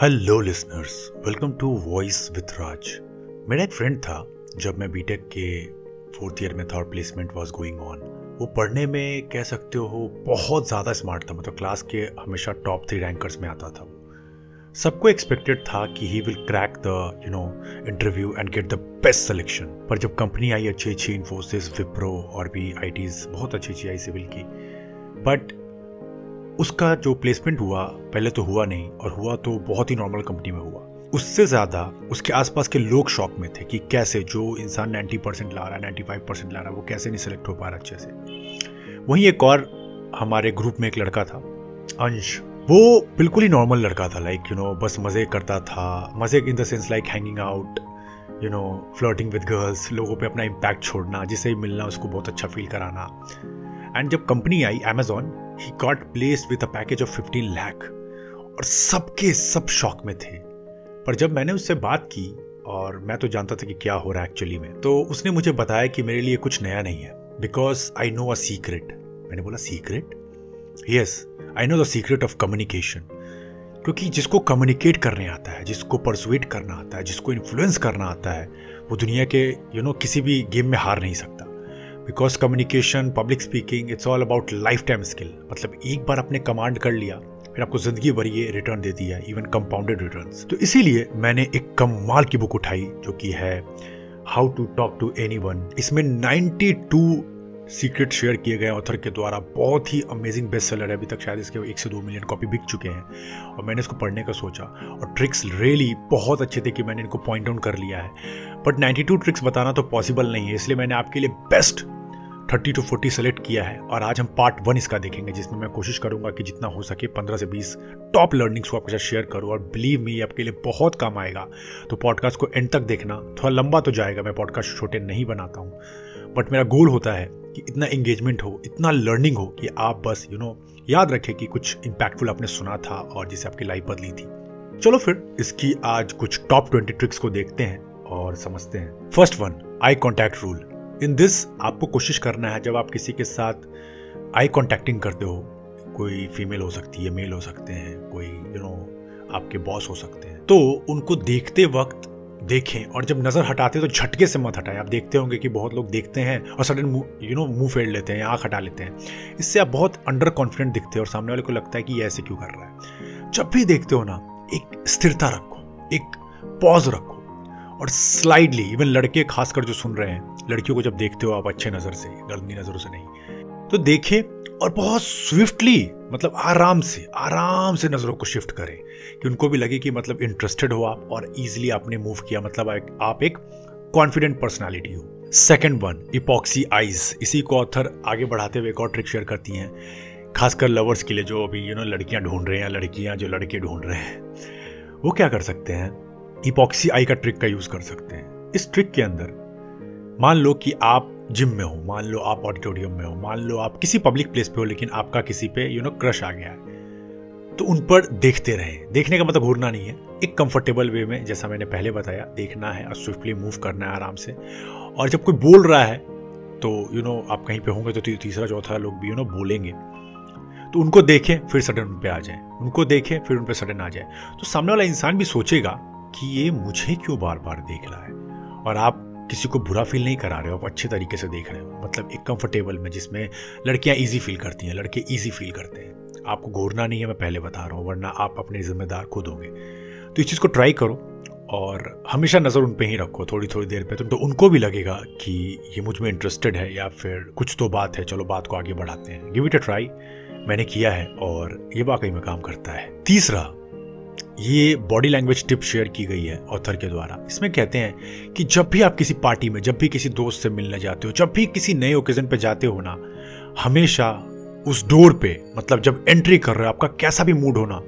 Hello listeners, welcome to voice with Raj. मेरा एक friend था, जब मैं बीटेक के फोर्थ ईयर में था और प्लेसमेंट वाज गोइंग ऑन। वो पढ़ने में कह सकते हो बहुत ज़्यादा स्मार्ट था, मतलब क्लास के हमेशा टॉप 3 रैंकर्स में आता था। सबको एक्सपेक्टेड था कि he will crack the interview and get the best selection. पर जब कंपनी आई अच्छी अच्छी, इन्फोसिस, विप्रो और भी आईटीज बहुत अच्छी अच्छी आई सिविल की, बट उसका जो प्लेसमेंट हुआ पहले तो हुआ नहीं, और हुआ तो बहुत ही नॉर्मल कंपनी में हुआ। उससे ज़्यादा उसके आसपास के लोग शॉक में थे कि कैसे जो इंसान 90% ला रहा है, 95% ला रहा है, वो कैसे नहीं सिलेक्ट हो पा रहा अच्छे से। वहीं एक और हमारे ग्रुप में एक लड़का था, अंश, वो बिल्कुल ही नॉर्मल लड़का था, बस मज़े करता था। मज़े in the sense like hanging out, flirting with girls, लोगों पर अपना इम्पैक्ट छोड़ना, जिससे मिलना उसको बहुत अच्छा फील कराना। एंड जब कंपनी आई Amazon, He got placed with a package of 15 lakh और सब शॉक में थे। पर जब मैंने उससे बात की, और मैं तो जानता था कि क्या हो रहा है एक्चुअली में, तो उसने मुझे बताया कि मेरे लिए कुछ नया नहीं है, because I know a secret. मैंने बोला, secret? Yes, I know the secret of communication. क्योंकि जिसको कम्युनिकेट करने आता है, जिसको परसुएट करना आता है, जिसको इन्फ्लुएंस करना आता है, वो दुनिया के किसी भी गेम में हार नहीं सकता। Because communication, public speaking, it's all about lifetime skill. मतलब एक बार आपने कमांड कर लिया, फिर आपको जिंदगी भर ये रिटर्न देती है, इवन कंपाउंडेड रिटर्न्स। तो इसीलिए मैंने एक कमाल की बुक उठाई, जो कि है how to talk to anyone. इसमें 92 सीक्रेट शेयर किए गए ऑथर के द्वारा। बहुत ही अमेजिंग बेस्ट सेलर है, अभी तक शायद इसके 1 से 2 मिलियन कॉपी बिक चुके हैं। और मैंने इसको पढ़ने का सोचा, और ट्रिक्स रियली बहुत अच्छे थे कि मैंने इनको पॉइंट आउट कर लिया है। बट 92 ट्रिक्स बताना तो पॉसिबल नहीं है, इसलिए मैंने आपके लिए बेस्ट 30 to 40 सेलेक्ट किया है। और आज हम पार्ट 1 इसका देखेंगे, जिसमें मैं कोशिश करूंगा कि जितना हो सके 15 से 20 टॉप लर्निंग्स को आपके साथ शेयर करूं, और बिलीव मी आपके लिए बहुत काम आएगा। तो पॉडकास्ट को एंड तक देखना। थोड़ा लंबा तो जाएगा, मैं पॉडकास्ट छोटे नहीं बनाता हूं, बट मेरा गोल होता है कि इतना एंगेजमेंट हो, इतना लर्निंग हो कि आप बस याद रखें कि कुछ इम्पैक्टफुल आपने सुना था और जिससे आपकी लाइफ बदली थी। चलो फिर इसकी आज कुछ टॉप 20 ट्रिक्स को देखते हैं और समझते हैं। First 1, eye contact rule. In this आपको कोशिश करना है, जब आप किसी के साथ आई कॉन्टैक्टिंग करते हो, कोई फीमेल हो सकती है, मेल हो सकते हैं, कोई आपके बॉस हो सकते हैं, तो उनको देखते वक्त देखें। और जब नज़र हटाते हैं तो झटके से मत हटाएं। आप देखते होंगे कि बहुत लोग देखते हैं और सडन मुंह फेर लेते हैं, आँख हटा लेते हैं। इससे आप बहुत अंडर कॉन्फिडेंट दिखते हो, और सामने वाले को लगता है कि ये ऐसे क्यों कर रहा है। जब भी देखते हो ना, एक स्थिरता रखो, एक पॉज रखो, और स्लाइडली, इवन लड़के खासकर जो सुन रहे हैं, लड़कियों को जब देखते हो आप अच्छे नज़र से, गंदी नज़रों से नहीं, तो देखें और बहुत स्विफ्टली, मतलब आराम से नज़रों को शिफ्ट करें कि उनको भी लगे कि मतलब इंटरेस्टेड हो आप, और ईजिली आपने मूव किया, मतलब आप एक कॉन्फिडेंट पर्सनालिटी हो। Second 1, epoxy eyes. इसी को ऑथर आगे बढ़ाते हुए एक और ट्रिक शेयर करती हैं, खासकर लवर्स के लिए, जो अभी लड़कियाँ ढूंढ रहे हैं, लड़कियाँ जो लड़के ढूंढ रहे हैं, वो क्या कर सकते हैं, इपॉक्सी आई का ट्रिक का यूज़ कर सकते हैं। इस ट्रिक के अंदर मान लो कि आप जिम में हो, मान लो आप ऑडिटोरियम में हो, मान लो आप किसी पब्लिक प्लेस पे हो, लेकिन आपका किसी पे क्रश आ गया है, तो उन पर देखते रहें। देखने का मतलब घूरना नहीं है, एक कंफर्टेबल वे में, जैसा मैंने पहले बताया, देखना है और स्विफ्टली मूव करना है आराम से। और जब कोई बोल रहा है तो आप कहीं पे होंगे तो तीसरा चौथा लोग भी बोलेंगे, तो उनको देखें फिर सडन उन पर आ जाए, उनको देखें फिर उन पर सडन आ जाए। तो सामने वाला इंसान भी सोचेगा कि ये मुझे क्यों बार बार देख रहा है, और आप किसी को बुरा फील नहीं करा रहे हो, आप अच्छे तरीके से देख रहे हो। मतलब एक कंफर्टेबल में, जिसमें लड़कियां इजी फील करती हैं, लड़के इजी फील करते हैं। आपको घूरना नहीं है, मैं पहले बता रहा हूँ, वरना आप अपने जिम्मेदार खुद होंगे। तो इस चीज़ को ट्राई करो, और हमेशा नज़र उन पर ही रखो, थोड़ी देर पर, तो उनको भी लगेगा कि ये मुझ में इंटरेस्टेड है, या फिर कुछ तो बात है, चलो बात को आगे बढ़ाते हैं। गिव इट अ ट्राई, मैंने किया है और ये वाकई में काम करता है। तीसरा, ये बॉडी लैंग्वेज टिप शेयर की गई है ऑथर के द्वारा। इसमें कहते हैं कि जब भी आप किसी पार्टी में, जब भी किसी दोस्त से मिलने जाते हो, जब भी किसी नए ओकेजन पे जाते हो ना, हमेशा उस डोर पे, मतलब जब एंट्री कर रहे हो, आपका कैसा भी मूड हो ना,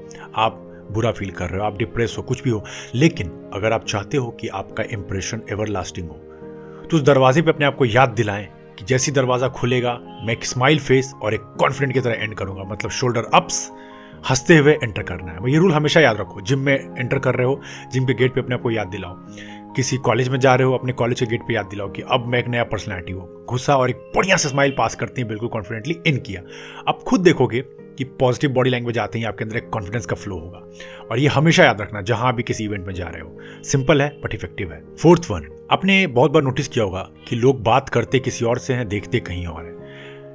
आप बुरा फील कर रहे हो, आप डिप्रेस हो, कुछ भी हो, लेकिन अगर आप चाहते हो कि आपका इंप्रेशन एवर लास्टिंग हो, तो उस दरवाजे पर अपने आप को याद दिलाएं कि जैसे दरवाज़ा खुलेगा, मैं एक स्माइल फेस और एक कॉन्फिडेंट की तरह एंड करूँगा। मतलब शोल्डर अप्स, हंसते हुए एंटर करना है। ये रूल हमेशा याद रखो। जिम में एंटर कर रहे हो, जिम के गेट पे अपने आप को याद दिलाओ। किसी कॉलेज में जा रहे हो, अपने कॉलेज के गेट पे याद दिलाओ कि अब मैं एक नया पर्सनैलिटी हूँ, घुसा और एक बढ़िया से स्माइल पास करते हैं, बिल्कुल कॉन्फिडेंटली इन किया। अब खुद देखोगे कि पॉजिटिव बॉडी लैंग्वेज आते ही आपके अंदर एक कॉन्फिडेंस का फ्लो होगा, और ये हमेशा याद रखना जहां भी किसी इवेंट में जा रहे हो। सिंपल है बट इफेक्टिव है। फोर्थ वन, आपने बहुत बार नोटिस किया होगा कि लोग बात करते किसी और से हैं, देखते कहीं और हैं।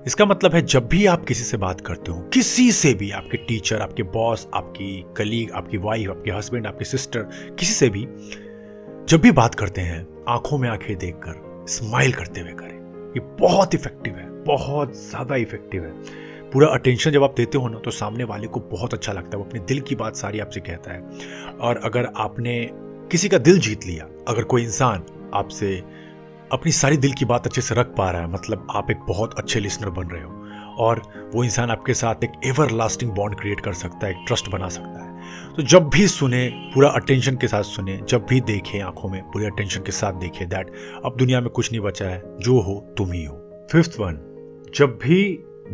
इसका मतलब है जब भी आप किसी से बात करते हो, किसी से भी, आपके टीचर, आपके बॉस, आपकी कलीग, आपकी वाइफ, आपके हस्बैंड, आपके सिस्टर, किसी से भी जब भी बात करते हैं, आंखों में आंखें देखकर स्माइल करते हुए करें। ये बहुत इफेक्टिव है, बहुत ज़्यादा इफेक्टिव है। पूरा अटेंशन जब आप देते हो ना, तो सामने वाले को बहुत अच्छा लगता है, वो अपने दिल की बात सारी आपसे कहता है। और अगर आपने किसी का दिल जीत लिया, अगर कोई इंसान आपसे अपनी सारी दिल की बात अच्छे से रख पा रहा है, मतलब आप एक बहुत अच्छे लिसनर बन रहे हो, और वो इंसान आपके साथ एक एवर लास्टिंग बॉन्ड क्रिएट कर सकता है, एक ट्रस्ट बना सकता है। तो जब भी सुने, पूरा अटेंशन के साथ सुने, जब भी देखें आंखों में पूरे अटेंशन के साथ देखें, दैट अब दुनिया में कुछ नहीं बचा है, जो हो तुम ही हो। फिफ्थ वन, जब भी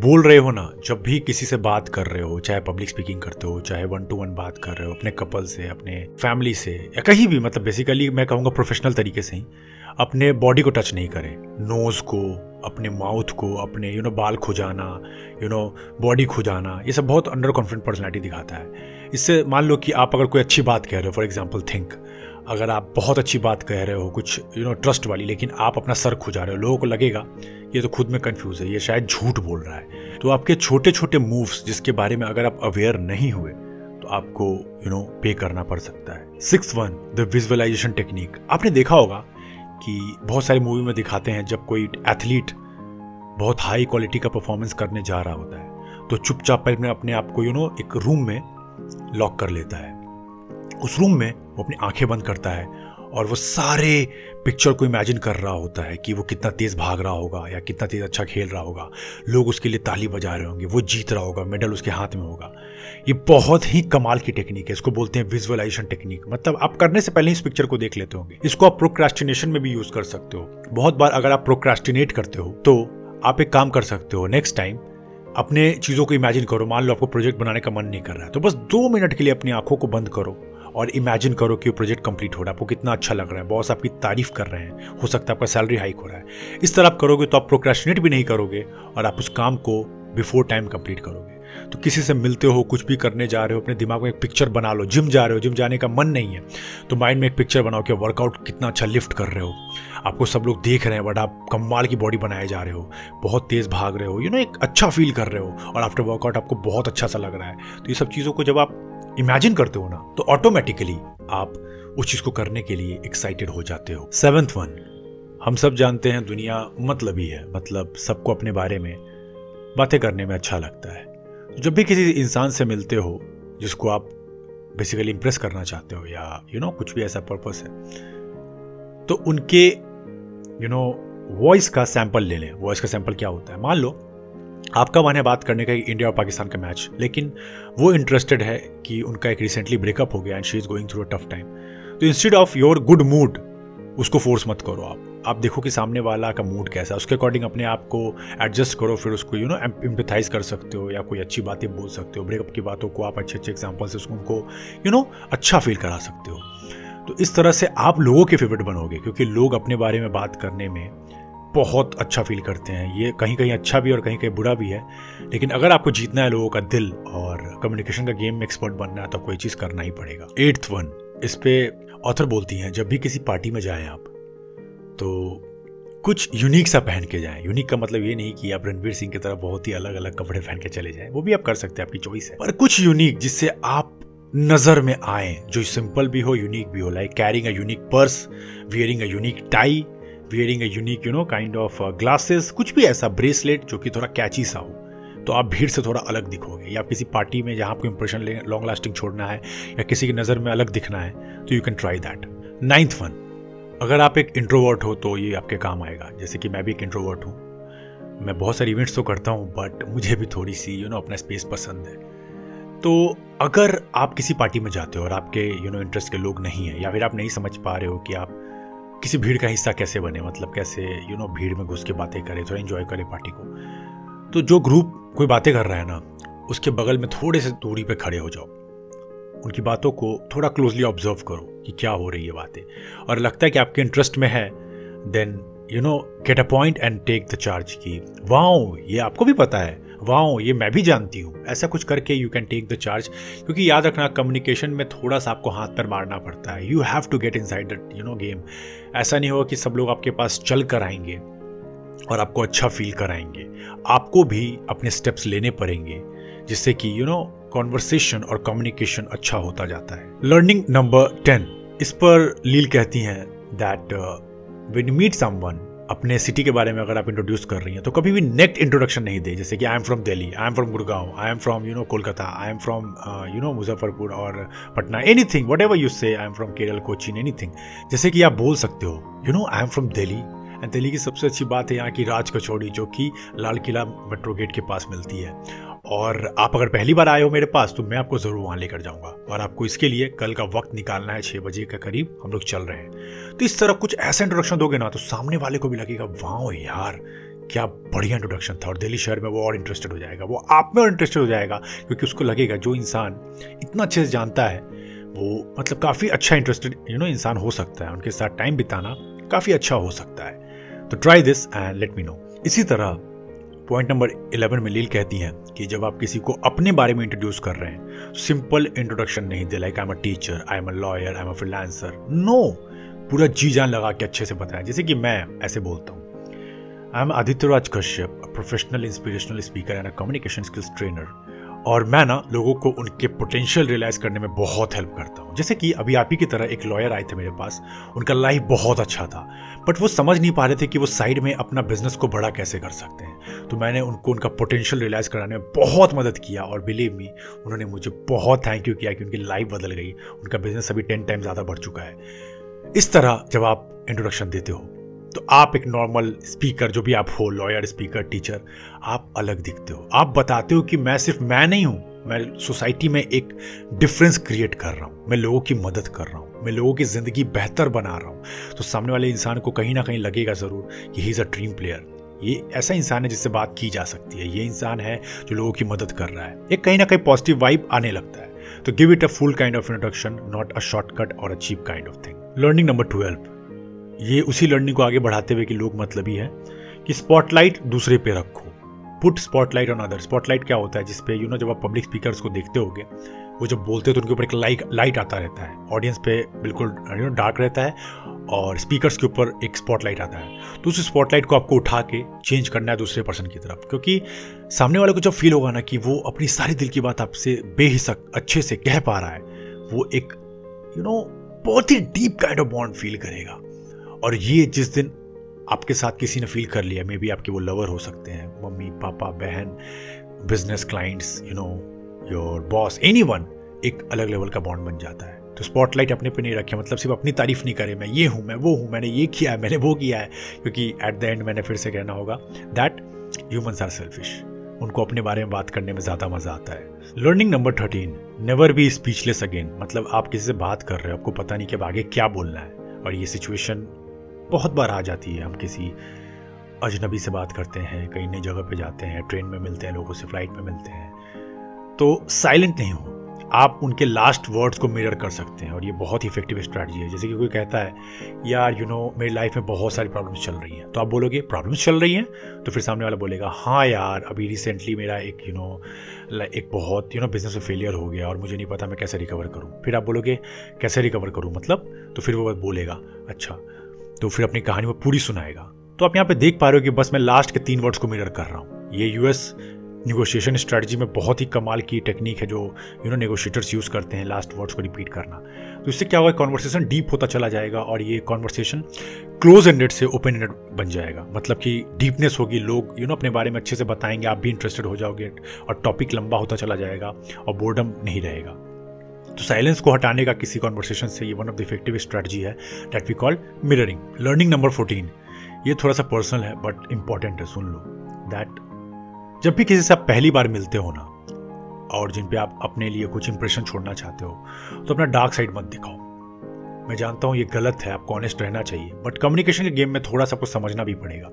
बोल रहे हो ना, जब भी किसी से बात कर रहे हो, चाहे पब्लिक स्पीकिंग करते हो, चाहे 1-to-1 बात कर रहे हो अपने कपल से, अपने फैमिली से, या कहीं भी, मतलब बेसिकली मैं कहूँगा प्रोफेशनल तरीके से ही, अपने बॉडी को टच नहीं करें, नोज़ को, अपने माउथ को, अपने बाल खुजाना, बॉडी खुजाना, ये सब बहुत अंडर कॉन्फिडेंट पर्सनैलिटी दिखाता है। इससे मान लो कि आप अगर कोई अच्छी बात कह रहे हो, फॉर एग्जांपल थिंक, अगर आप बहुत अच्छी बात कह रहे हो, कुछ ट्रस्ट वाली, लेकिन आप अपना सर खुजा रहे हो, लोगों को लगेगा ये तो खुद में कंफ्यूज है, ये शायद झूठ बोल रहा है। तो आपके छोटे छोटे मूव्स जिसके बारे में अगर आप अवेयर नहीं हुए, तो आपको पे करना पड़ सकता है। Sixth one, the visualisation technique. आपने देखा होगा कि बहुत सारी मूवी में दिखाते हैं जब कोई एथलीट बहुत हाई क्वालिटी का परफॉर्मेंस करने जा रहा होता है, तो चुपचाप अपने आप को एक रूम में लॉक कर लेता है। उस रूम में वो अपनी आंखें बंद करता है और वो सारे पिक्चर को इमेजिन कर रहा होता है कि वो कितना तेज़ भाग रहा होगा, या कितना तेज़ अच्छा खेल रहा होगा, लोग उसके लिए ताली बजा रहे होंगे, वो जीत रहा होगा, मेडल उसके हाथ में होगा। ये बहुत ही कमाल की टेक्निक है, इसको बोलते हैं विजुअलाइजेशन टेक्निक। मतलब आप करने से पहले इस पिक्चर को देख लेते होंगे। इसको आप प्रोक्रेस्टिनेशन में भी यूज़ कर सकते हो। बहुत बार अगर आप प्रोक्रेस्टिनेट करते हो, तो आप एक काम कर सकते हो, नेक्स्ट टाइम अपने चीज़ों को इमेजिन करो। मान लो आपको प्रोजेक्ट बनाने का मन नहीं कर रहा है, तो बस 2 मिनट के लिए अपनी आंखों को बंद करो और इमेजिन करो कि वो प्रोजेक्ट कंप्लीट हो रहा है, आपको कितना अच्छा लग रहा है, बॉस आपकी तारीफ कर रहे हैं, हो सकता है आपका सैलरी हाइक हो रहा है। इस तरह आप करोगे तो आप प्रोक्रेस्टिनेट भी नहीं करोगे और आप उस काम को बिफोर टाइम कंप्लीट करोगे। तो किसी से मिलते हो, कुछ भी करने जा रहे हो, अपने दिमाग में एक पिक्चर बना लो। जिम जा रहे हो, जिम जाने का मन नहीं है, तो माइंड में एक पिक्चर बनाओ कि वर्कआउट कितना अच्छा लिफ्ट कर रहे हो, आपको सब लोग देख रहे हैं, बट आप कमाल की बॉडी बनाए जा रहे हो, बहुत तेज़ भाग रहे हो, एक अच्छा फील कर रहे हो, और आफ्टर वर्कआउट आपको बहुत अच्छा सा लग रहा है। तो ये सब चीज़ों को जब आप इमेजिन करते हो ना, तो ऑटोमेटिकली आप उस चीज़ को करने के लिए एक्साइटेड हो जाते हो। सेवेंथ वन, हम सब जानते हैं दुनिया मतलबी है, मतलब सबको अपने बारे में बातें करने में अच्छा लगता है। जब भी किसी इंसान से मिलते हो जिसको आप बेसिकली इम्प्रेस करना चाहते हो, या कुछ भी ऐसा पर्पस है, तो उनके वॉइस का सैंपल ले लें। वॉइस का सैंपल क्या होता है? मान लो आपका मन है बात करने का इंडिया और पाकिस्तान का मैच, लेकिन वो इंटरेस्टेड है कि उनका एक रिसेंटली ब्रेकअप हो गया and she is going through a tough time. तो instead of your good mood, उसको फोर्स मत करो। आप देखो कि सामने वाला का मूड कैसा है, उसके अकॉर्डिंग अपने आप को एडजस्ट करो, फिर उसको एम्पैथाइज कर सकते हो, या कोई अच्छी बातें बोल सकते हो। ब्रेकअप की बातों को आप अच्छे अच्छे एग्जाम्पल से उसको उनको अच्छा फील करा सकते हो। तो इस तरह से आप लोगों के फेवरेट बनोगे, क्योंकि लोग अपने बारे में बात करने में बहुत अच्छा फील करते हैं। ये कहीं कहीं अच्छा भी और कहीं कहीं बुरा भी है, लेकिन अगर आपको जीतना है लोगों का दिल और कम्युनिकेशन का गेम में एक्सपर्ट बनना है, तो कोई चीज़ करना ही पड़ेगा। 8th वन, इस पे ऑथर बोलती हैं जब भी किसी पार्टी में जाएं आप, तो कुछ यूनिक सा पहन के जाएं। यूनिक का मतलब ये नहीं कि आप रणवीर सिंह की तरह बहुत ही अलग अलग कपड़े पहन के चले जाएं, वो भी आप कर सकते हैं, आपकी चॉइस है, पर कुछ यूनिक जिससे आप नज़र में आएँ, जो सिंपल भी हो यूनिक भी हो। Like carrying a unique purse, wearing a unique tie, wearing a unique kind of glasses, कुछ भी ऐसा, ब्रेसलेट जो कि थोड़ा कैची सा हो, तो आप भीड़ से थोड़ा अलग दिखोगे। या किसी पार्टी में जहाँ आपको इंप्रेशन लॉन्ग लास्टिंग छोड़ना है या किसी की नज़र में अलग दिखना है, तो you can try that. 9th one, अगर आप एक इंट्रोवर्ट हो तो ये आपके काम आएगा। जैसे कि मैं भी एक इंट्रोवर्ट हूँ, मैं बहुत सारे इवेंट्स तो करता हूँ, बट मुझे भी थोड़ी सी अपना स्पेस पसंद है। तो अगर आप किसी पार्टी में जाते हो और आपके इंटरेस्ट के लोग नहीं हैं, या फिर आप नहीं समझ पा रहे हो कि आप किसी भीड़ का हिस्सा कैसे बने, मतलब कैसे भीड़ में घुस के बातें करें, थोड़ा एंजॉय करें पार्टी को, तो जो ग्रुप कोई बातें कर रहा है ना, उसके बगल में थोड़े से दूरी पे खड़े हो जाओ, उनकी बातों को थोड़ा क्लोजली ऑब्जर्व करो कि क्या हो रही है बातें, और लगता है कि आपके इंटरेस्ट में है, then get a point and take the charge की वाओ ये आपको भी पता है, वाओ ये मैं भी जानती हूँ, ऐसा कुछ करके you can take the charge. क्योंकि याद रखना कम्युनिकेशन में थोड़ा सा आपको हाथ पर मारना पड़ता है, you have to get inside that game. ऐसा नहीं होगा कि सब लोग आपके पास चल कर आएंगे और आपको अच्छा फील कराएंगे, आपको भी अपने स्टेप्स लेने पड़ेंगे जिससे कि कॉन्वर्सेशन और कम्युनिकेशन अच्छा होता जाता है। लर्निंग नंबर 10, इस पर लील कहती हैं that when you meet someone, अपने सिटी के बारे में अगर आप इंट्रोड्यूस कर रही हैं तो कभी भी नेक्स्ट इंट्रोडक्शन नहीं दे, जैसे कि I am from Delhi, I am from Gurgaon, I am from Kolkata, I am from Muzaffarpur और Patna, anything whatever you say, I am from Kerala, Cochin, anything. जैसे कि आप बोल सकते हो I am from Delhi. Delhi की सबसे अच्छी बात है यहाँ की राज कचौड़ी जो कि लाल किला मेट्रो गेट के पास मिलती है, और आप अगर पहली बार आए हो मेरे पास तो मैं आपको ज़रूर वहाँ लेकर जाऊँगा। और आपको इसके लिए कल का वक्त निकालना है, 6 बजे के करीब हम लोग चल रहे हैं। तो इस तरह कुछ ऐसा इंट्रोडक्शन दोगे ना तो सामने वाले को भी लगेगा वाह यार क्या बढ़िया इंट्रोडक्शन था, और दिल्ली शहर में वो और इंटरेस्टेड हो जाएगा, वो आप में और इंटरेस्टेड हो जाएगा, क्योंकि उसको लगेगा जो इंसान इतना अच्छे से जानता है वो मतलब काफ़ी अच्छा इंटरेस्टेड इंसान हो सकता है, उनके साथ टाइम बिताना काफ़ी अच्छा हो सकता है। तो try this and let me know. इसी तरह पॉइंट नंबर 11 में लील कहती हैं कि जब आप किसी को अपने बारे में इंट्रोड्यूस कर रहे हैं सिंपल इंट्रोडक्शन नहीं दे, like I am a teacher, I am a lawyer, I am a freelancer, no, पूरा जी जान लगा के अच्छे से बताया। जैसे कि मैं ऐसे बोलता हूँ, I am Aditya Raj Kashyap, a professional inspirational speaker and a communication skills trainer, और मैं ना लोगों को उनके पोटेंशियल रियलाइज करने में बहुत हेल्प करता हूँ। जैसे कि अभी आप ही की तरह एक लॉयर आए थे मेरे पास, उनका लाइफ बहुत अच्छा था बट वो समझ नहीं पा रहे थे कि वो साइड में अपना बिजनेस को बड़ा कैसे कर सकते हैं, तो मैंने उनको उनका पोटेंशियल रियलाइज़ कराने में बहुत मदद किया, और बिलीव मी उन्होंने मुझे बहुत थैंक यू किया कि उनकी लाइफ बदल गई, उनका बिजनेस अभी 10 टाइम ज़्यादा बढ़ चुका है। इस तरह जब आप इंट्रोडक्शन देते हो तो आप एक नॉर्मल स्पीकर जो भी आप हो, लॉयर, स्पीकर, टीचर, आप अलग दिखते हो। आप बताते हो कि मैं सिर्फ मैं नहीं हूँ, मैं सोसाइटी में एक डिफरेंस क्रिएट कर रहा हूँ, मैं लोगों की मदद कर रहा हूँ, मैं लोगों की ज़िंदगी बेहतर बना रहा हूँ। तो सामने वाले इंसान को कहीं ना कहीं लगेगा ज़रूर कि he is a team player, ये ऐसा इंसान है जिससे बात की जा सकती है, ये इंसान है जो लोगों की मदद कर रहा है, एक कहीं ना कहीं पॉजिटिव वाइब आने लगता है। तो give it a full kind of introduction, not a shortcut और a cheap kind of thing. Learning number 12, ये उसी लर्निंग को आगे बढ़ाते हुए कि लोग मतलबी है कि स्पॉटलाइट दूसरे पे रखो, put spotlight on other. Spotlight क्या होता है, जिसपे जब आप पब्लिक स्पीकर्स को देखते होगे वो जब बोलते हैं तो उनके ऊपर एक लाइट आता रहता है, ऑडियंस पे बिल्कुल डार्क रहता है और स्पीकर्स के ऊपर एक स्पॉटलाइट आता है। तो उस स्पॉटलाइट को आपको उठा के चेंज करना है दूसरे पर्सन की तरफ, क्योंकि सामने वाले को जब फील होगा ना कि वो अपनी सारी दिल की बात आपसे बेहिसक अच्छे से कह पा रहा है, वो एक बहुत ही deep kind of bond feel करेगा। और ये जिस दिन आपके साथ किसी ने फील कर लिया, मे बी आपके वो लवर हो सकते हैं, मम्मी पापा, बहन, business clients, your boss, anyone, एक अलग लेवल का बॉन्ड बन जाता है। तो स्पॉटलाइट अपने पे नहीं रखे, मतलब सिर्फ अपनी तारीफ नहीं करे, मैं ये हूँ, मैं वो हूँ, मैंने ये किया है, मैंने वो किया है, क्योंकि एट द एंड मैंने फिर से कहना होगा दैट ह्यूमन्स आर सेल्फिश, उनको अपने बारे में बात करने में ज़्यादा मजा आता है। Learning number 13, never be speechless again. मतलब आप किसी से बात कर रहे हो, आपको पता नहीं कि अब आगे क्या बोलना है, और ये सिचुएशन बहुत बार आ जाती है। हम किसी अजनबी से बात करते हैं, कहीं नई जगह पे जाते हैं, ट्रेन में मिलते हैं लोगों से, फ्लाइट में मिलते हैं, तो साइलेंट नहीं हो, आप उनके लास्ट वर्ड्स को मिरर कर सकते हैं, और ये बहुत ही इफेक्टिव स्ट्रैटेजी है। जैसे कि कोई कहता है यार मेरी लाइफ में बहुत सारी प्रॉब्लम्स चल रही हैं, तो आप बोलोगे प्रॉब्लम्स चल रही हैं, तो फिर सामने वाला बोलेगा हाँ यार अभी रिसेंटली मेरा एक एक बहुत बिजनेस में फेलियर हो गया और मुझे नहीं पता मैं कैसे रिकवर करूँ। फिर आप बोलोगे कैसे रिकवर करूँ मतलब, तो फिर वो बोलेगा अच्छा, तो फिर अपनी कहानी वो पूरी सुनाएगा। तो आप यहाँ पे देख पा रहे हो कि बस मैं लास्ट के 3 वर्ड्स को मिरर कर रहा हूँ। ये यूएस निगोशिएशन स्ट्रैटेजी में बहुत ही कमाल की टेक्निक है जो नेगोशिएटर्स यूज़ करते हैं, लास्ट वर्ड्स को रिपीट करना। तो इससे क्या होगा, कॉन्वर्सेशन डीप होता चला जाएगा और ये कॉन्वर्सेशन क्लोज एंडेड से ओपन एंडेड बन जाएगा, मतलब कि डीपनेस होगी, लोग अपने बारे में अच्छे से बताएंगे, आप भी इंटरेस्टेड हो जाओगे और टॉपिक लंबा होता चला जाएगा और बोर्डम नहीं रहेगा। तो साइलेंस को हटाने का किसी कॉन्वर्सेशन से ये one of the effective strategy है that we call mirroring. Learning number 14, ये थोड़ा सा पर्सनल है बट इम्पॉर्टेंट है, सुन लो दैट जब भी किसी से आप पहली बार मिलते हो ना और जिन पे आप अपने लिए कुछ इंप्रेशन छोड़ना चाहते हो तो अपना डार्क साइड मत दिखाओ। मैं जानता हूँ ये गलत है, आपको ऑनेस्ट रहना चाहिए, बट कम्युनिकेशन के गेम में थोड़ा सा कुछ समझना भी पड़ेगा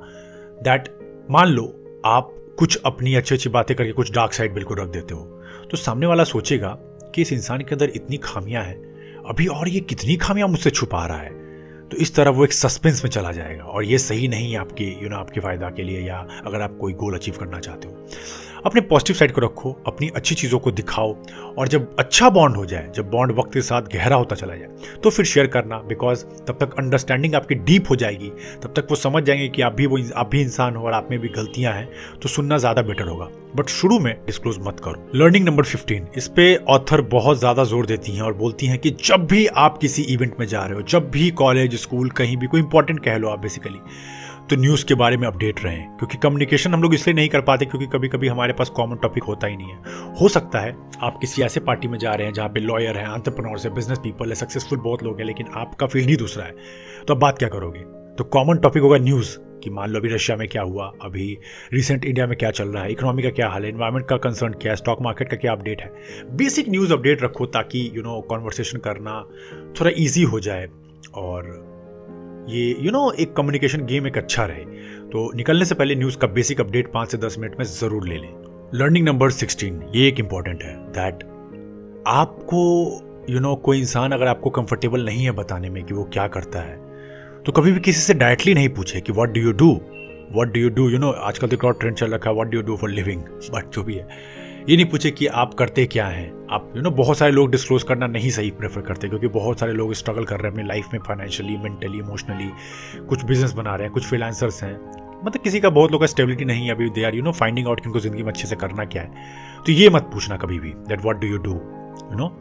दैट मान लो आप कुछ अपनी अच्छी अच्छी बातें करके कुछ डार्क साइड बिल्कुल रख देते हो तो सामने वाला सोचेगा कि इस इंसान के अंदर इतनी खामियां हैं अभी और ये कितनी खामियां मुझसे छुपा रहा है। तो इस तरह वो एक सस्पेंस में चला जाएगा और ये सही नहीं है आपके आपके फ़ायदा के लिए या अगर आप कोई गोल अचीव करना चाहते हो। अपने पॉजिटिव साइड को रखो, अपनी अच्छी चीज़ों को दिखाओ, और जब अच्छा बॉन्ड हो जाए, जब बॉन्ड वक्त के साथ गहरा होता चला जाए तो फिर शेयर करना, बिकॉज तब तक अंडरस्टैंडिंग आपकी डीप हो जाएगी, तब तक वो समझ जाएंगे कि आप भी इंसान हो और आप में भी गलतियाँ हैं, तो सुनना ज़्यादा बेटर होगा। बट शुरू में डिस्क्लोज मत करो। लर्निंग नंबर 15, इस पे ऑथर बहुत ज़्यादा जोर देती हैं और बोलती हैं कि जब भी आप किसी इवेंट में जा रहे हो, जब भी कॉलेज, स्कूल, कहीं भी कोई इंपॉर्टेंट कह लो आप बेसिकली, तो न्यूज़ के बारे में अपडेट रहें, क्योंकि कम्युनिकेशन हम लोग इसलिए नहीं कर पाते क्योंकि कभी कभी हमारे पास कॉमन टॉपिक होता ही नहीं है। हो सकता है आप किसी ऐसे पार्टी में जा रहे हैं जहाँ पे लॉयर हैं, एंटरप्रेन्योर्स हैं, बिजनेस पीपल है, सक्सेसफुल बहुत लोग हैं, लेकिन आपका फील्ड ही दूसरा है, तो आप बात क्या करोगे? तो कॉमन टॉपिक होगा न्यूज़, कि मान लो अभी रशिया में क्या हुआ, अभी रिसेंट इंडिया में क्या चल रहा है, इकोनॉमी का क्या हाल है, एनवायरमेंट का कंसर्न क्या है, स्टॉक मार्केट का क्या अपडेट है। बेसिक न्यूज़ अपडेट रखो ताकि कॉन्वर्सेशन करना थोड़ा ईजी हो जाए और ये एक कम्युनिकेशन गेम एक अच्छा रहे। तो निकलने से पहले न्यूज़ का बेसिक अपडेट 5 से 10 मिनट में ज़रूर ले लें। लर्निंग नंबर 16, ये एक इम्पॉर्टेंट है, दैट आपको कोई इंसान अगर आपको कंफर्टेबल नहीं है बताने में कि वो क्या करता है, तो कभी भी किसी से डायरेक्टली नहीं पूछे कि व्हाट डू यू डू, आजकल तो एक और ट्रेंड चल रखा है, what do you do for living, but जो भी है ये नहीं पूछे कि आप करते क्या हैं आप। बहुत सारे लोग डिस्क्लोज करना नहीं सही प्रेफर करते, क्योंकि बहुत सारे लोग स्ट्रगल कर रहे हैं अपनी लाइफ में, फाइनेंशियली, मेंटली, इमोशनली, कुछ बिजनेस बना रहे हैं, कुछ फ्रीलांसर्स हैं, मतलब किसी का, बहुत लोग का स्टेबिलिटी नहीं है अभी, दे आर फाइंडिंग आउट कि उनको ज़िंदगी में अच्छे से करना क्या है। तो ये मत पूछना कभी भी that what do you do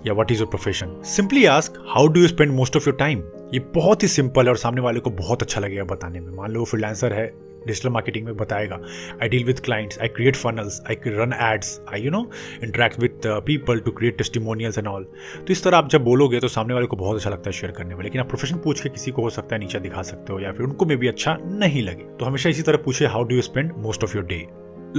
या what is your profession. Simply ask how do you spend most of your time. ये बहुत ही सिंपल है और सामने वाले को बहुत अच्छा लगेगा बताने में। मान लो फ्रीलांसर है, डिजिटल मार्केटिंग में बताएगा, I deal with clients, I create funnels, I run ads, I interact with people to create testimonials and all. तो इस तरह आप जब बोलोगे तो सामने वाले को बहुत अच्छा लगता है शेयर करने में, लेकिन आप प्रोफेशन पूछ के किसी को हो सकता है नीचा दिखा सकते हो या फिर उनको में भी अच्छा नहीं लगे। तो हमेशा इसी तरह पूछे how do you spend most of your day.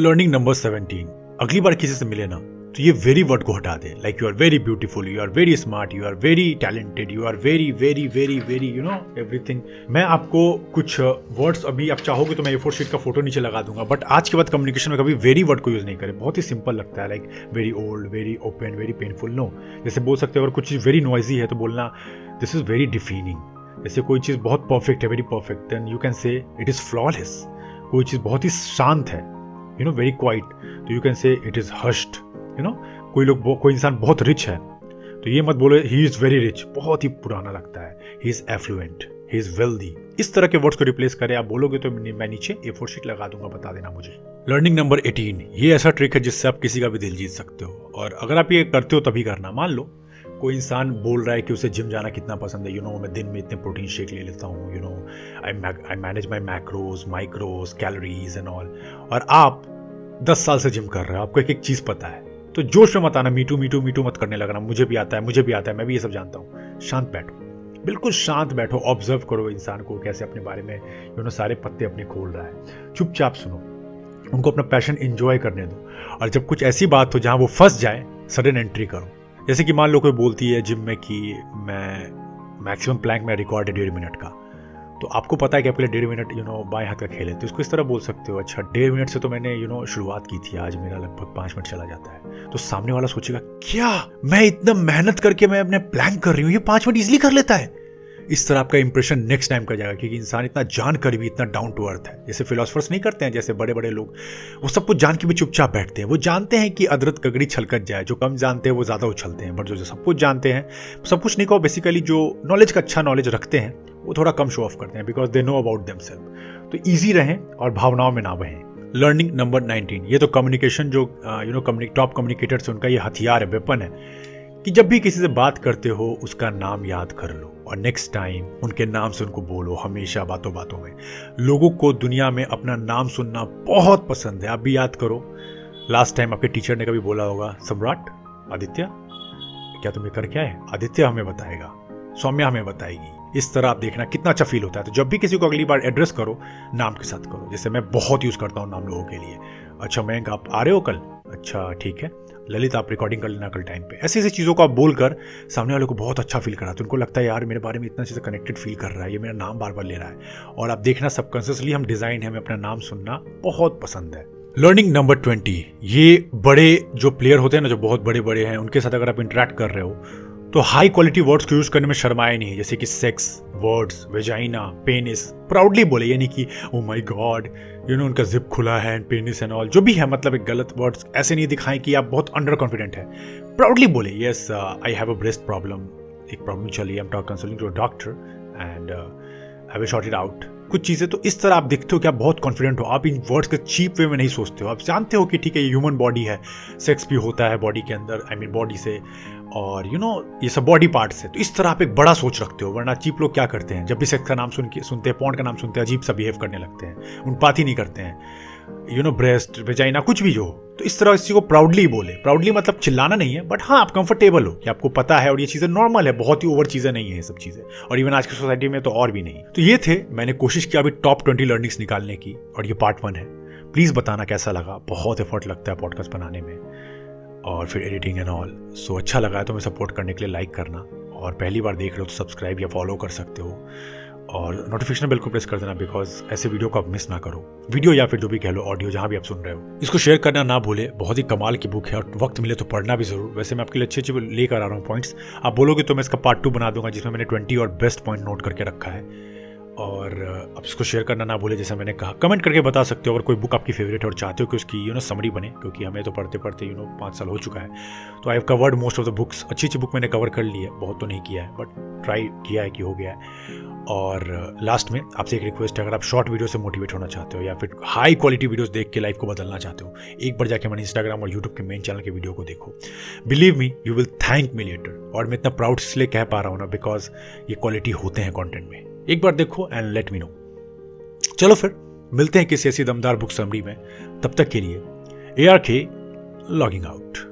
Learning number 17, अगली बार किसी से मिले ना तो ये वेरी वर्ड को हटा दे, like you are very beautiful, you are very smart, you are very talented, you are very very very very everything. मैं आपको कुछ वर्ड्स अभी आप चाहोगे तो मैं A4 शीट का फोटो नीचे लगा दूंगा, बट आज के बाद कम्युनिकेशन में कभी वेरी वर्ड को यूज़ नहीं करें, बहुत ही सिंपल लगता है, like very old, very open, very painful, no. जैसे बोल सकते हो अगर कुछ चीज़ वेरी नॉइजी है तो बोलना दिस इज़ वेरी डिफीनिंग। जैसे कोई चीज़ बहुत परफेक्ट है, very perfect, then you can say it is flawless. कोई चीज़ बहुत ही शांत है, वेरी क्वाइट, तो you can say it is hushed. कोई इंसान बहुत रिच है तो ये मत बोलो ही इज़ वेरी रिच, बहुत ही पुराना लगता है, he is affluent, he is wealthy. इस तरह के वर्ड्स को रिप्लेस करें। आप बोलोगे तो मैं नीचे A4 शीट लगा दूंगा, बता देना मुझे। लर्निंग नंबर 18, ये ऐसा ट्रिक है जिससे आप किसी का भी दिल जीत सकते हो, और अगर आप ये करते हो तभी करना। मान लो कोई इंसान बोल रहा है कि उसे जिम जाना कितना पसंद है, मैं दिन में इतने प्रोटीन शेक ले लेता हूँ, I manage my macros, micros, calories and all, और आप 10 साल से जिम कर रहे हो, आपको एक एक चीज़ पता है, तो जोश में मत आना, मीटू मीटू मीटू मत करने लगना, मुझे भी आता है, मैं भी ये सब जानता हूँ। शांत बैठो, बिल्कुल शांत बैठो, ऑब्जर्व करो इंसान को कैसे अपने बारे में सारे पत्ते अपने खोल रहा है। चुपचाप सुनो, उनको अपना पैशन एंजॉय करने दो, और जब कुछ ऐसी बात हो जहाँ वो फंस जाए, सडन एंट्री करो। जैसे कि मान लो कोई बोलती है जिम में कि मैं मैक्सिमम प्लैंक में रिकॉर्ड है 1.5 मिनट का, तो आपको पता है कि आपके लिए 1.5 मिनट बाएं हाथ का खेल है, तो इसको इस तरह बोल सकते हो, अच्छा 1.5 मिनट से तो मैंने शुरुआत की थी, आज मेरा लगभग 5 मिनट चला जाता है। तो सामने वाला सोचेगा क्या मैं इतना मेहनत करके मैं अपने प्लैंक कर रही हूँ, ये 5 मिनट ईजिली कर लेता है। इस तरह आपका इंप्रेशन नेक्स्ट टाइम का जाएगा, क्योंकि इंसान इतना जान कर भी इतना डाउन टू अर्थ है। जैसे फिलोसफर्स नहीं करते हैं, जैसे बड़े बड़े लोग वो सब कुछ जान के भी चुपचाप बैठते हैं, वो जानते हैं कि अदरक ककड़ी छलकत जाए, जो कम जानते हैं वो ज़्यादा उछलते हैं, बट जो सब कुछ जानते हैं, सब कुछ नहीं कहो बेसिकली, जो नॉलेज का अच्छा नॉलेज रखते हैं वो थोड़ा कम शो ऑफ करते हैं, because they know about themselves. तो ईजी रहें और भावनाओं में ना बहें। लर्निंग नंबर 19, ये तो कम्युनिकेशन जो टॉप कम्युनिकेटर्स उनका ये हथियार है, वेपन है, कि जब भी किसी से बात करते हो उसका नाम याद कर लो, और नेक्स्ट टाइम उनके नाम से उनको बोलो, हमेशा बातों बातों में। लोगों को दुनिया में अपना नाम सुनना बहुत पसंद है। आप भी याद करो, लास्ट टाइम आपके टीचर ने कभी बोला होगा सम्राट आदित्य क्या तुम्हें कर क्या है, आदित्य हमें बताएगा, सौम्या हमें बताएगी। इस तरह आप देखना कितना अच्छा फील होता है। तो जब भी किसी को अगली बार एड्रेस करो, नाम के साथ करो। जैसे मैं बहुत यूज़ करता हूँ नाम लोगों के लिए, अच्छा मयंक आप आ रहे हो कल, अच्छा ठीक है ललित आप रिकॉर्डिंग कर लेना कल टाइम पे। ऐसी ऐसी चीज़ों को आप बोलकर सामने वाले को बहुत अच्छा फील कराते हो, उनको लगता है यार मेरे बारे में इतना अच्छे से कनेक्टेड फील कर रहा है, ये मेरा नाम बार बार ले रहा है। और आप देखना सबकॉन्शियसली हम डिज़ाइन है, हमें अपना नाम सुनना बहुत पसंद है। लर्निंग नंबर 20, ये बड़े जो प्लेयर होते हैं ना, जो बहुत बड़े बड़े हैं, उनके साथ अगर आप इंटरेक्ट कर रहे हो तो हाई क्वालिटी वर्ड्स को यूज करने में शर्माए नहीं, जैसे कि sex words, vagina, penis, proudly बोले, यानी कि oh my god you know उनका जिप खुला है एंड पेनिस एंड ऑल, जो भी है मतलब एक गलत वर्ड्स ऐसे नहीं दिखाएं कि आप बहुत अंडर कॉन्फिडेंट है, प्राउडली बोले yes I have a breast problem, एक प्रॉब्लम चली आई am consulting to a doctor and I will short it out, कुछ चीज़ें। तो इस तरह आप देखते हो कि आप बहुत कॉन्फिडेंट हो, आप इन वर्ड्स के चीप वे में नहीं सोचते हो, आप जानते हो कि ठीक है ये ह्यूमन बॉडी है, सेक्स भी होता है बॉडी के अंदर, आई मीन बॉडी से, और यू नो ये सब बॉडी पार्ट्स है, तो इस तरह आप एक बड़ा सोच रखते हो। वरना चीप लोग क्या करते हैं, जब भी सेक्स का नाम सुनते हैं, पॉर्न का नाम सुनते हैं, अजीब सा बिहेव करने लगते हैं, उन बात ही नहीं करते हैं, यू नो ब्रेस्ट, वेजाइना, कुछ भी जो। तो इस तरह इसी को प्राउडली बोले, प्राउडली मतलब चिल्लाना नहीं है, बट हाँ आप कंफर्टेबल हो कि आपको पता है और ये चीज़ें नॉर्मल है, बहुत ही ओवर चीज़ें नहीं है ये सब चीज़ें, और इवन आज की सोसाइटी में तो और भी नहीं। तो ये थे, मैंने कोशिश किया अभी टॉप 20 लर्निंग्स निकालने की, और ये पार्ट 1 है। प्लीज़ बताना कैसा लगा, बहुत एफर्ट लगता है पॉडकास्ट बनाने में और फिर एडिटिंग एंड ऑल। सो अच्छा लगा है तो मैं सपोर्ट करने के लिए लाइक करना, और पहली बार देख रहे हो तो सब्सक्राइब या फॉलो कर सकते हो, और नोटिफिकेशन बेल को प्रेस कर देना, बिकॉज ऐसे वीडियो को आप मिस ना करो, वीडियो या फिर जो भी कह लो ऑडियो, जहाँ भी आप सुन रहे हो। इसको शेयर करना ना भूले, बहुत ही कमाल की बुक है और वक्त मिले तो पढ़ना भी जरूर। वैसे मैं आपके लिए अच्छे अच्छे लेकर आ रहा हूँ पॉइंट्स, आप बोलोगे तो मैं इसका पार्ट 2 बना दूंगा, जिसमें मैंने 20 और बेस्ट पॉइंट नोट करके रखा है। और आप इसको शेयर करना ना भूले, जैसा मैंने कहा। कमेंट करके बता सकते हो अगर कोई बुक आपकी फेवरेट है और चाहते हो कि उसकी यू नो समरी बने, क्योंकि हमें तो पढ़ते पढ़ते यू नो 5 साल हो चुका है, तो I have covered most of the books, अच्छी अच्छी बुक मैंने कवर कर ली है, बहुत तो नहीं किया है बट ट्राई किया है कि हो गया है। और लास्ट में आपसे एक रिक्वेस्ट है, अगर आप शॉर्ट वीडियो से मोटिवेट होना चाहते हो या फिर हाई क्वालिटी वीडियोस देख के लाइफ को बदलना चाहते हो, एक बार जाके मैंने इंस्टाग्राम और यूट्यूब के मेन चैनल के वीडियो को देखो, believe me you will thank me later. और मैं इतना प्राउड इसलिए कह पा रहा हूँ ना, बिकॉज ये क्वालिटी होते हैं कॉन्टेंट में, एक बार देखो एंड लेट मी नो। चलो फिर मिलते हैं किसी ऐसी दमदार बुक समरी में, तब तक के लिए ARK लॉगिंग आउट।